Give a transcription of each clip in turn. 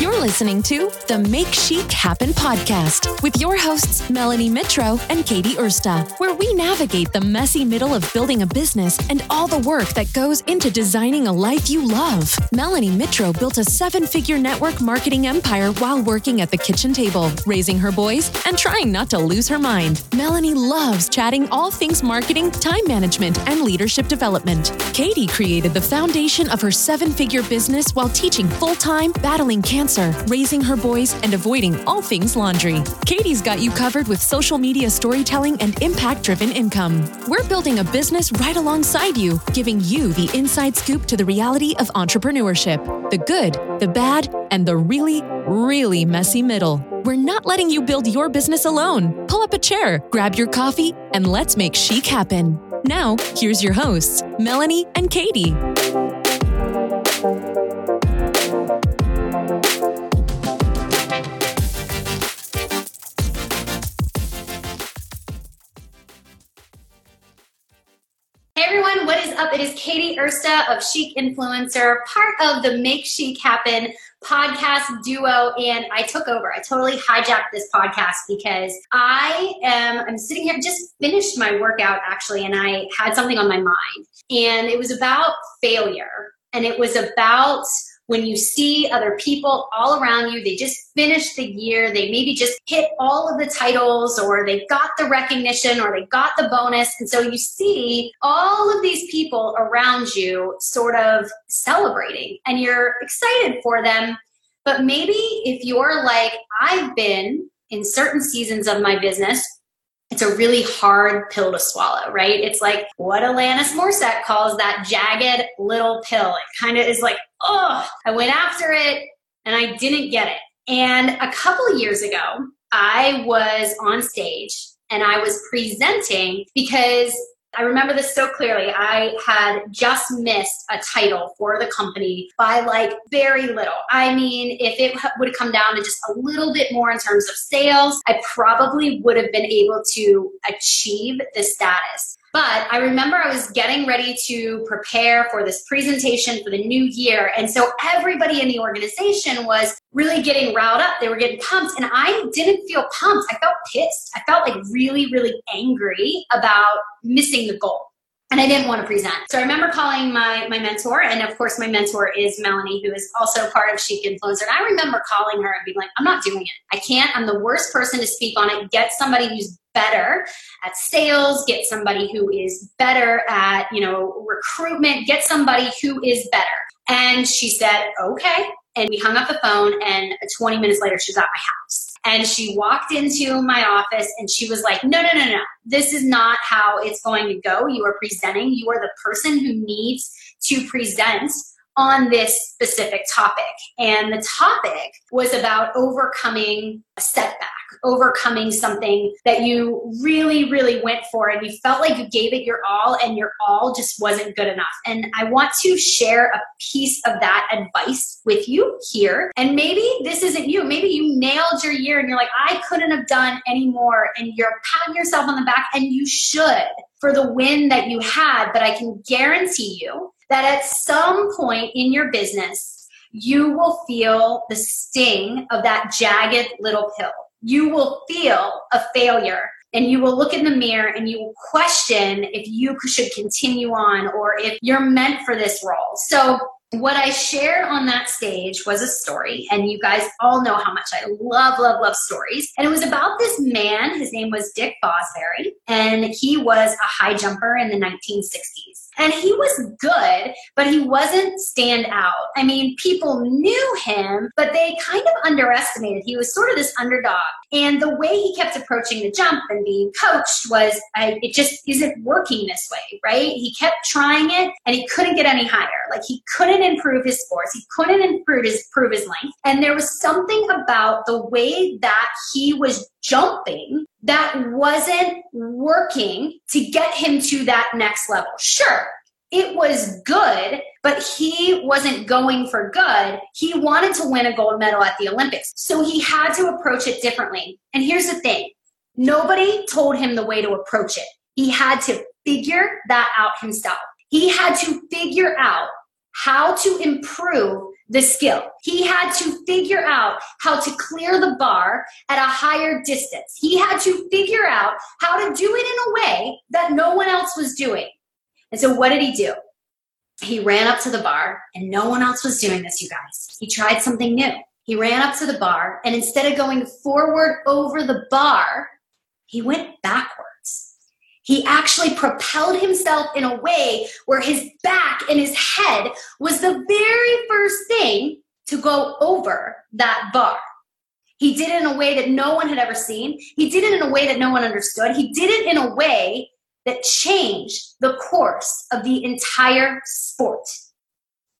You're listening to the Make Chic Happen podcast with your hosts, Melanie Mitro and Katie Ursta, where we navigate the messy middle of building a business and all the work that goes into designing a life you love. Melanie Mitro built a 7-figure network marketing empire while working at the kitchen table, raising her boys, and trying not to lose her mind. Melanie loves chatting all things marketing, time management, and leadership development. Katie created the foundation of her 7-figure business while teaching full-time, battling cancer, raising her boys, and avoiding all things laundry. Katie's got you covered with social media storytelling and impact-driven income. We're building a business right alongside you, giving you the inside scoop to the reality of entrepreneurship. The good, the bad, and the really, really messy middle. We're not letting you build your business alone. Pull up a chair, grab your coffee, and let's make chic happen. Now, here's your hosts, Melanie and Katie. It is Katie Ursta of Chic Influencer, part of the Make Chic Happen podcast duo, and I took over. I totally hijacked this podcast because I'm sitting here, just finished my workout actually, and I had something on my mind, and it was about failure, and it was about when you see other people all around you, they just finished the year, they maybe just hit all of the titles, or they got the recognition, or they got the bonus. And so you see all of these people around you sort of celebrating, and you're excited for them. But maybe if you're like, I've been in certain seasons of my business, it's a really hard pill to swallow, right? It's like what Alanis Morissette calls that jagged little pill. It kind of is like, oh, I went after it and I didn't get it. And a couple years ago, I was on stage and I was presenting because I remember this so clearly. I had just missed a title for the company by like very little. I mean, if it would have come down to just a little bit more in terms of sales, I probably would have been able to achieve the status. But I remember I was getting ready to prepare for this presentation for the new year. And so everybody in the organization was really getting riled up. They were getting pumped. And I didn't feel pumped. I felt pissed. I felt like really, really angry about missing the goal. And I didn't want to present. So I remember calling my mentor. And of course, my mentor is Melanie, who is also part of Chic Influencer. And I remember calling her and being like, I'm not doing it. I can't. I'm the worst person to speak on it. Get somebody who's better at sales, get somebody who is better at, recruitment, get somebody who is better. And she said, okay. And we hung up the phone, and 20 minutes later, she was at my house. And she walked into my office and she was like, no. This is not how it's going to go. You are presenting. You are the person who needs to present on this specific topic. And the topic was about overcoming a setback, overcoming something that you really, really went for and you felt like you gave it your all and your all just wasn't good enough. And I want to share a piece of that advice with you here. And maybe this isn't you. Maybe you nailed your year and you're like, I couldn't have done any more. And you're patting yourself on the back, and you should for the win that you had. But I can guarantee you that at some point in your business, you will feel the sting of that jagged little pill. You will feel a failure, and you will look in the mirror and you will question if you should continue on or if you're meant for this role. So what I shared on that stage was a story, and you guys all know how much I love, love, love stories. And it was about this man. His name was Dick Fosbury, and he was a high jumper in the 1960s. And he was good, but he wasn't stand out. I mean, people knew him, but they kind of underestimated. He was sort of this underdog. And the way he kept approaching the jump and being coached was, it just isn't working this way, right? He kept trying it, and he couldn't get any higher. Like, he couldn't improve his scores. He couldn't improve his length. And there was something about the way that he was jumping that wasn't working to get him to that next level. Sure, it was good, but he wasn't going for good. He wanted to win a gold medal at the Olympics, so he had to approach it differently. And here's the thing. Nobody told him the way to approach it. He had to figure that out himself. He had to figure out how to improve the skill. He had to figure out how to clear the bar at a higher distance. He had to figure out how to do it in a way that no one else was doing. And so what did he do? He ran up to the bar, and no one else was doing this, you guys. He tried something new. He ran up to the bar, and instead of going forward over the bar, he went backwards. He actually propelled himself in a way where his back and his head was the very first thing to go over that bar. He did it in a way that no one had ever seen. He did it in a way that no one understood. He did it in a way that changed the course of the entire sport.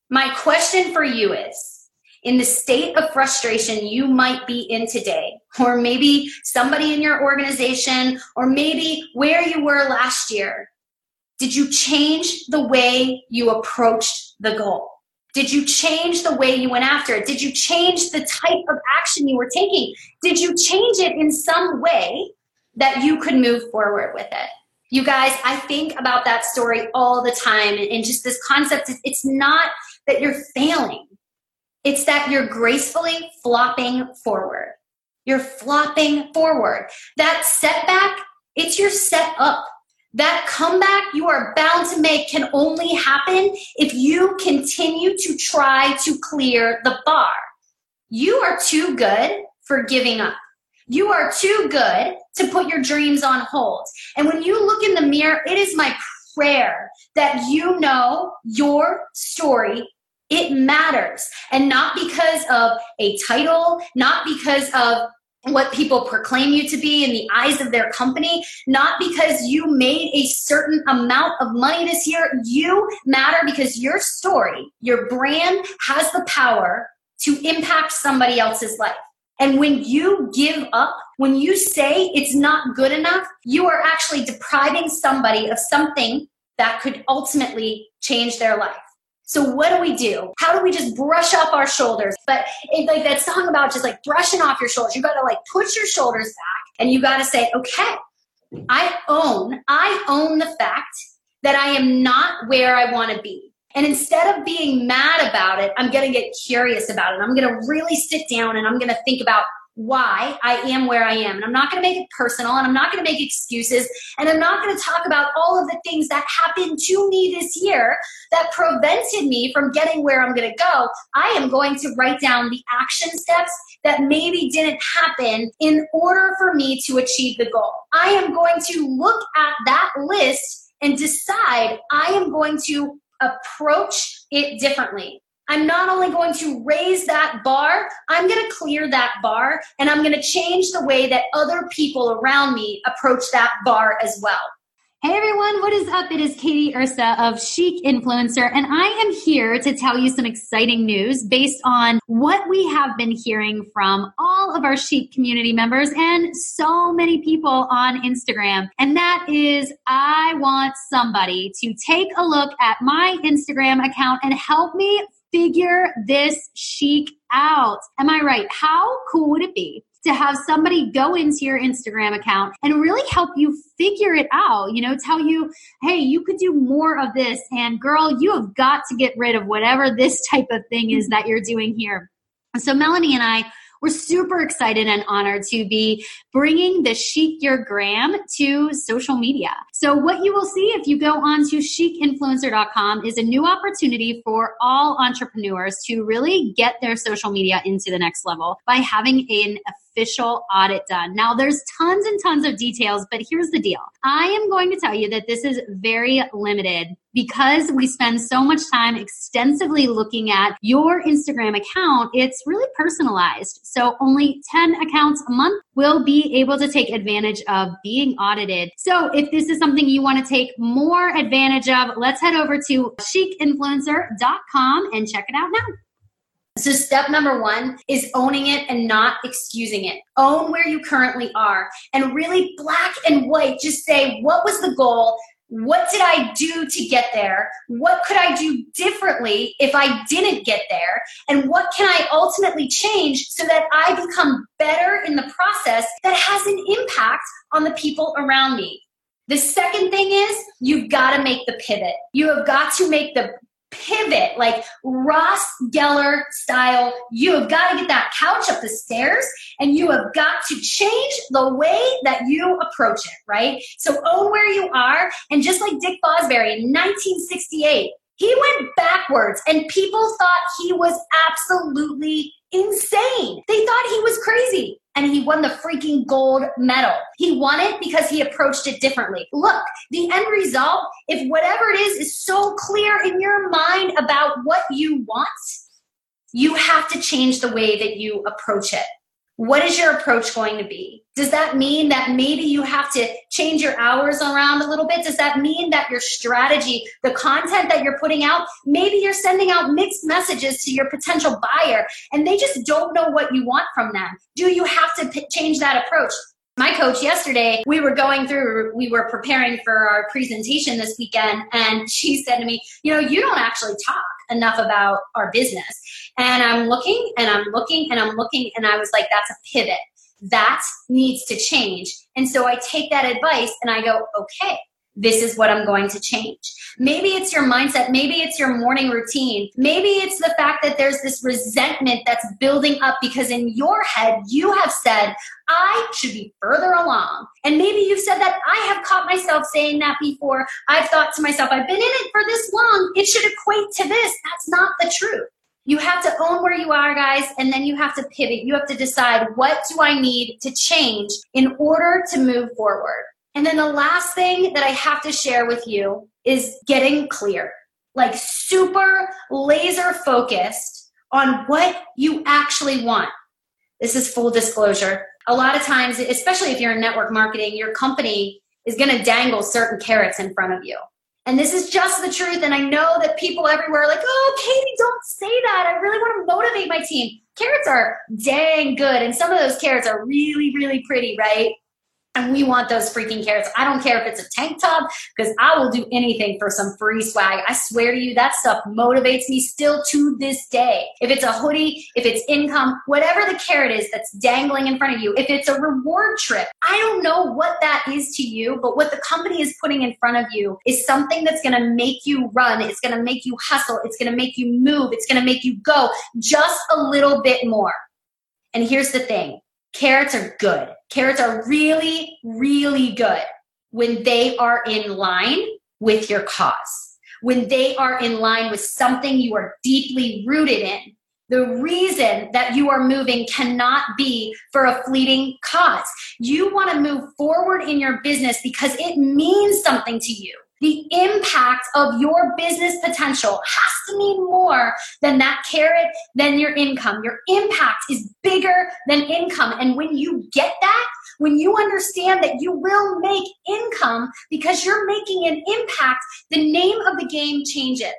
My question for you is, in the state of frustration you might be in today, or maybe somebody in your organization, or maybe where you were last year, did you change the way you approached the goal? Did you change the way you went after it? Did you change the type of action you were taking? Did you change it in some way that you could move forward with it? You guys, I think about that story all the time, and just this concept, it's not that you're failing. It's that you're gracefully flopping forward. You're flopping forward. That setback, it's your set up. That comeback you are bound to make can only happen if you continue to try to clear the bar. You are too good for giving up. You are too good to put your dreams on hold. And when you look in the mirror, it is my prayer that you know your story. It matters, and not because of a title, not because of what people proclaim you to be in the eyes of their company, not because you made a certain amount of money this year. You matter because your story, your brand has the power to impact somebody else's life. And when you give up, when you say it's not good enough, you are actually depriving somebody of something that could ultimately change their life. So what do we do? How do we just brush up our shoulders? But it's like that song about just like brushing off your shoulders. You got to like push your shoulders back, and you got to say, okay, I own the fact that I am not where I want to be. And instead of being mad about it, I'm going to get curious about it. I'm going to really sit down, and I'm going to think about why I am where I am. And I'm not going to make it personal, and I'm not going to make excuses, and I'm not going to talk about all of the things that happened to me this year that prevented me from getting where I'm going to go. I am going to write down the action steps that maybe didn't happen in order for me to achieve the goal. I am going to look at that list and decide I am going to approach it differently. I'm not only going to raise that bar, I'm going to clear that bar, and I'm going to change the way that other people around me approach that bar as well. Hey everyone, what is up? It is Katie Ursta of Chic Influencer, and I am here to tell you some exciting news based on what we have been hearing from all of our Chic community members and so many people on Instagram. And that is, I want somebody to take a look at my Instagram account and help me figure this chic out. Am I right? How cool would it be to have somebody go into your Instagram account and really help you figure it out, you know, tell you, hey, you could do more of this, and girl, you have got to get rid of whatever this type of thing is that you're doing here. So Melanie and I, we're super excited and honored to be bringing the Chic Your Gram to social media. So what you will see if you go on to chicinfluencer.com is a new opportunity for all entrepreneurs to really get their social media into the next level by having an official audit done. Now, there's tons and tons of details, but here's the deal. I am going to tell you that this is very limited because we spend so much time extensively looking at your Instagram account. It's really personalized. So only 10 accounts a month will be able to take advantage of being audited. So if this is something you want to take more advantage of, let's head over to chicinfluencer.com and check it out now. So step number one is owning it and not excusing it. Own where you currently are and really black and white. Just say, what was the goal? What did I do to get there? What could I do differently if I didn't get there? And what can I ultimately change so that I become better in the process that has an impact on the people around me? The second thing is you've got to make the pivot. You have got to make the pivot, like Ross Geller style. You have got to get that couch up the stairs, and you have got to change the way that you approach it, right? So own where you are. And just like Dick Fosbury in 1968, he went backwards, and people thought he was absolutely insane. They thought he was crazy. And he won the freaking gold medal. He won it because he approached it differently. Look, the end result, if whatever it is so clear in your mind about what you want, you have to change the way that you approach it. What is your approach going to be? Does that mean that maybe you have to change your hours around a little bit? Does that mean that your strategy, the content that you're putting out, maybe you're sending out mixed messages to your potential buyer and they just don't know what you want from them? Do you have to change that approach? My coach yesterday, we were preparing for our presentation this weekend, and she said to me, you know, you don't actually talk enough about our business. And I'm looking, and I was like, that's a pivot. That needs to change. And so I take that advice and I go, okay, this is what I'm going to change. Maybe it's your mindset. Maybe it's your morning routine. Maybe it's the fact that there's this resentment that's building up because in your head, you have said, I should be further along. And maybe you've said that. I have caught myself saying that before. I've thought to myself, I've been in it for this long. It should equate to this. That's not the truth. You have to own where you are, guys, and then you have to pivot. You have to decide, what do I need to change in order to move forward? And then the last thing that I have to share with you is getting clear, like super laser focused on what you actually want. This is full disclosure. A lot of times, especially if you're in network marketing, your company is going to dangle certain carrots in front of you. And this is just the truth. And I know that people everywhere are like, oh, Katie, don't say that. I really want to motivate my team. Carrots are dang good. And some of those carrots are really, really pretty, right? And we want those freaking carrots. I don't care if it's a tank top, because I will do anything for some free swag. I swear to you, that stuff motivates me still to this day. If it's a hoodie, if it's income, whatever the carrot is that's dangling in front of you, if it's a reward trip, I don't know what that is to you, but what the company is putting in front of you is something that's going to make you run. It's going to make you hustle. It's going to make you move. It's going to make you go just a little bit more. And here's the thing. Carrots are good. Carrots are really, really good when they are in line with your cause, when they are in line with something you are deeply rooted in. The reason that you are moving cannot be for a fleeting cause. You want to move forward in your business because it means something to you. The impact of your business potential has to mean more than that carrot, than your income. Your impact is bigger than income. And when you get that, when you understand that you will make income because you're making an impact, the name of the game changes.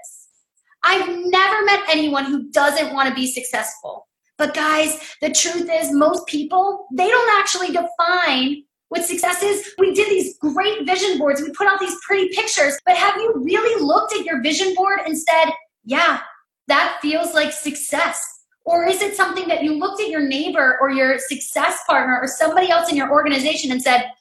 I've never met anyone who doesn't want to be successful. But guys, the truth is most people, they don't actually define what success is. We did these great vision boards. We put out these pretty pictures. But have you really looked at your vision board and said, yeah, that feels like success? Or is it something that you looked at your neighbor or your success partner or somebody else in your organization and said,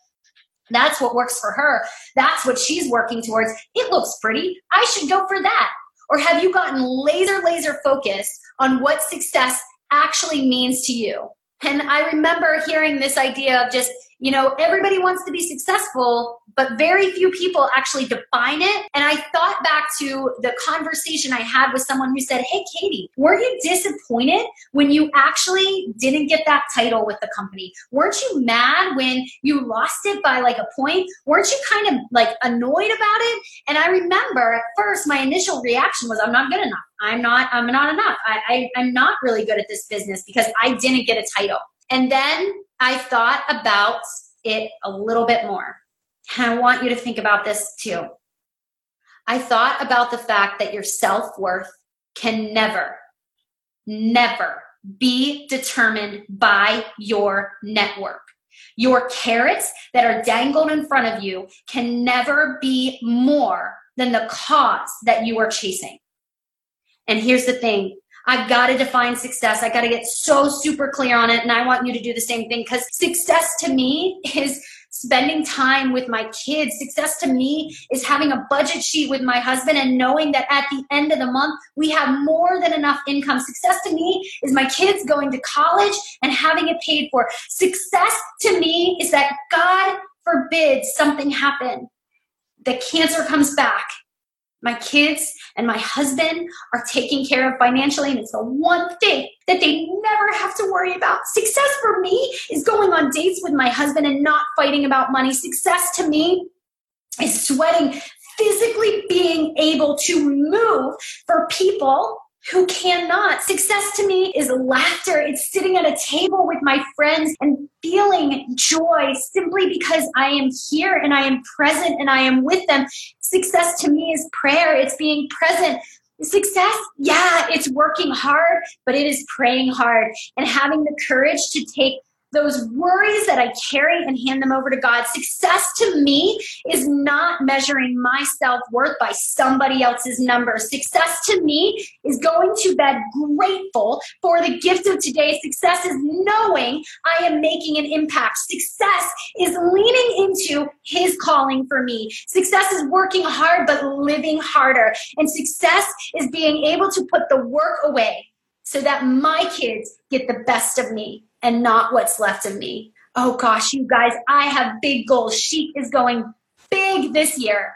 that's what works for her. That's what she's working towards. It looks pretty. I should go for that. Or have you gotten laser focused on what success actually means to you? And I remember hearing this idea of just, you know, everybody wants to be successful, but very few people actually define it. And I thought back to the conversation I had with someone who said, hey, Katie, were you disappointed when you actually didn't get that title with the company? Weren't you mad when you lost it by like a point? Weren't you kind of like annoyed about it? And I remember at first my initial reaction was, I'm not good enough. I'm not enough. I'm not really good at this business because I didn't get a title. And then I thought about it a little bit more. And I want you to think about this too. I thought about the fact that your self-worth can never be determined by your network. Your carrots that are dangled in front of you can never be more than the cause that you are chasing. And here's the thing. I've got to define success. I got to get so super clear on it. And I want you to do the same thing because success to me is spending time with my kids. Success to me is having a budget sheet with my husband and knowing that at the end of the month, we have more than enough income. Success to me is my kids going to college and having it paid for. Success to me is that God forbid something happen, that cancer comes back. My kids and my husband are taken care of financially, and it's the one thing that they never have to worry about. Success for me is going on dates with my husband and not fighting about money. Success to me is sweating, physically being able to move for people who cannot. Success to me is laughter. It's sitting at a table with my friends and feeling joy simply because I am here and I am present and I am with them. Success to me is prayer. It's being present. Success, yeah, it's working hard, but it is praying hard and having the courage to take those worries that I carry and hand them over to God. Success to me is not measuring my self-worth by somebody else's number. Success to me is going to bed grateful for the gift of today. Success is knowing I am making an impact. Success is leaning into His calling for me. Success is working hard, but living harder. And success is being able to put the work away so that my kids get the best of me and not what's left of me. Oh gosh, you guys, I have big goals. Chic is going big this year.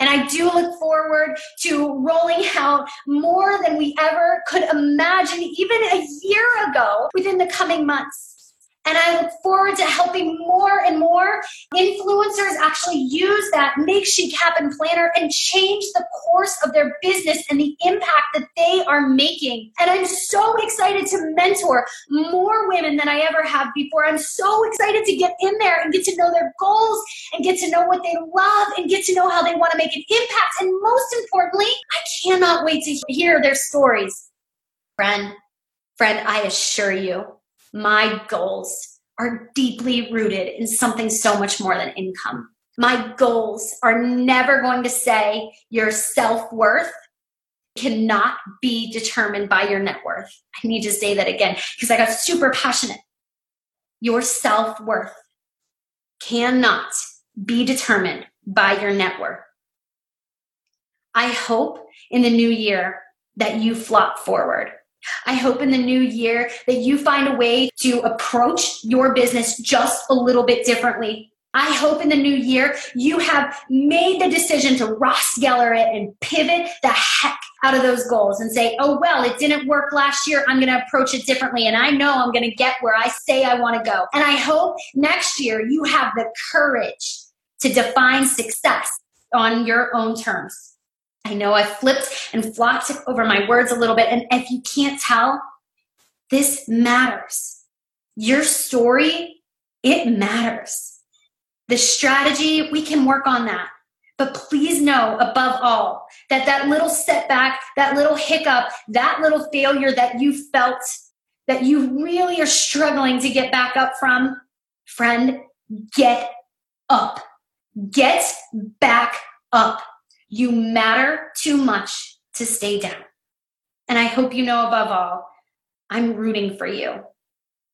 And I do look forward to rolling out more than we ever could imagine even a year ago within the coming months. And I look forward to helping more and more influencers actually use that Make Chic Happen planner and change the course of their business and the impact that they are making. And I'm so excited to mentor more women than I ever have before. I'm so excited to get in there and get to know their goals and get to know what they love and get to know how they want to make an impact. And most importantly, I cannot wait to hear their stories. Friend, I assure you, my goals are deeply rooted in something so much more than income. My goals are never going to say your self-worth cannot be determined by your net worth. I need to say that again because I got super passionate. Your self-worth cannot be determined by your net worth. I hope in the new year that you flop forward. I hope in the new year that you find a way to approach your business just a little bit differently. I hope in the new year you have made the decision to Ross Geller it and pivot the heck out of those goals and say, oh, well, it didn't work last year. I'm going to approach it differently. And I know I'm going to get where I say I want to go. And I hope next year you have the courage to define success on your own terms. I know I flipped and flopped over my words a little bit. And if you can't tell, this matters. Your story, it matters. The strategy, we can work on that. But please know above all that that little setback, that little hiccup, that little failure that you felt, that you really are struggling to get back up from, friend, get up. Get back up. You matter too much to stay down. And I hope you know above all, I'm rooting for you.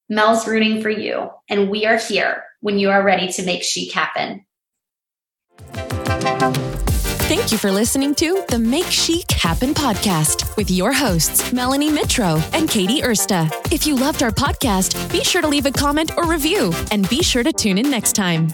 Mel's rooting for you. And we are here when you are ready to make chic happen. Thank you for listening to the Make Chic Happen podcast with your hosts, Melanie Mitro and Katie Ursta. If you loved our podcast, be sure to leave a comment or review and be sure to tune in next time.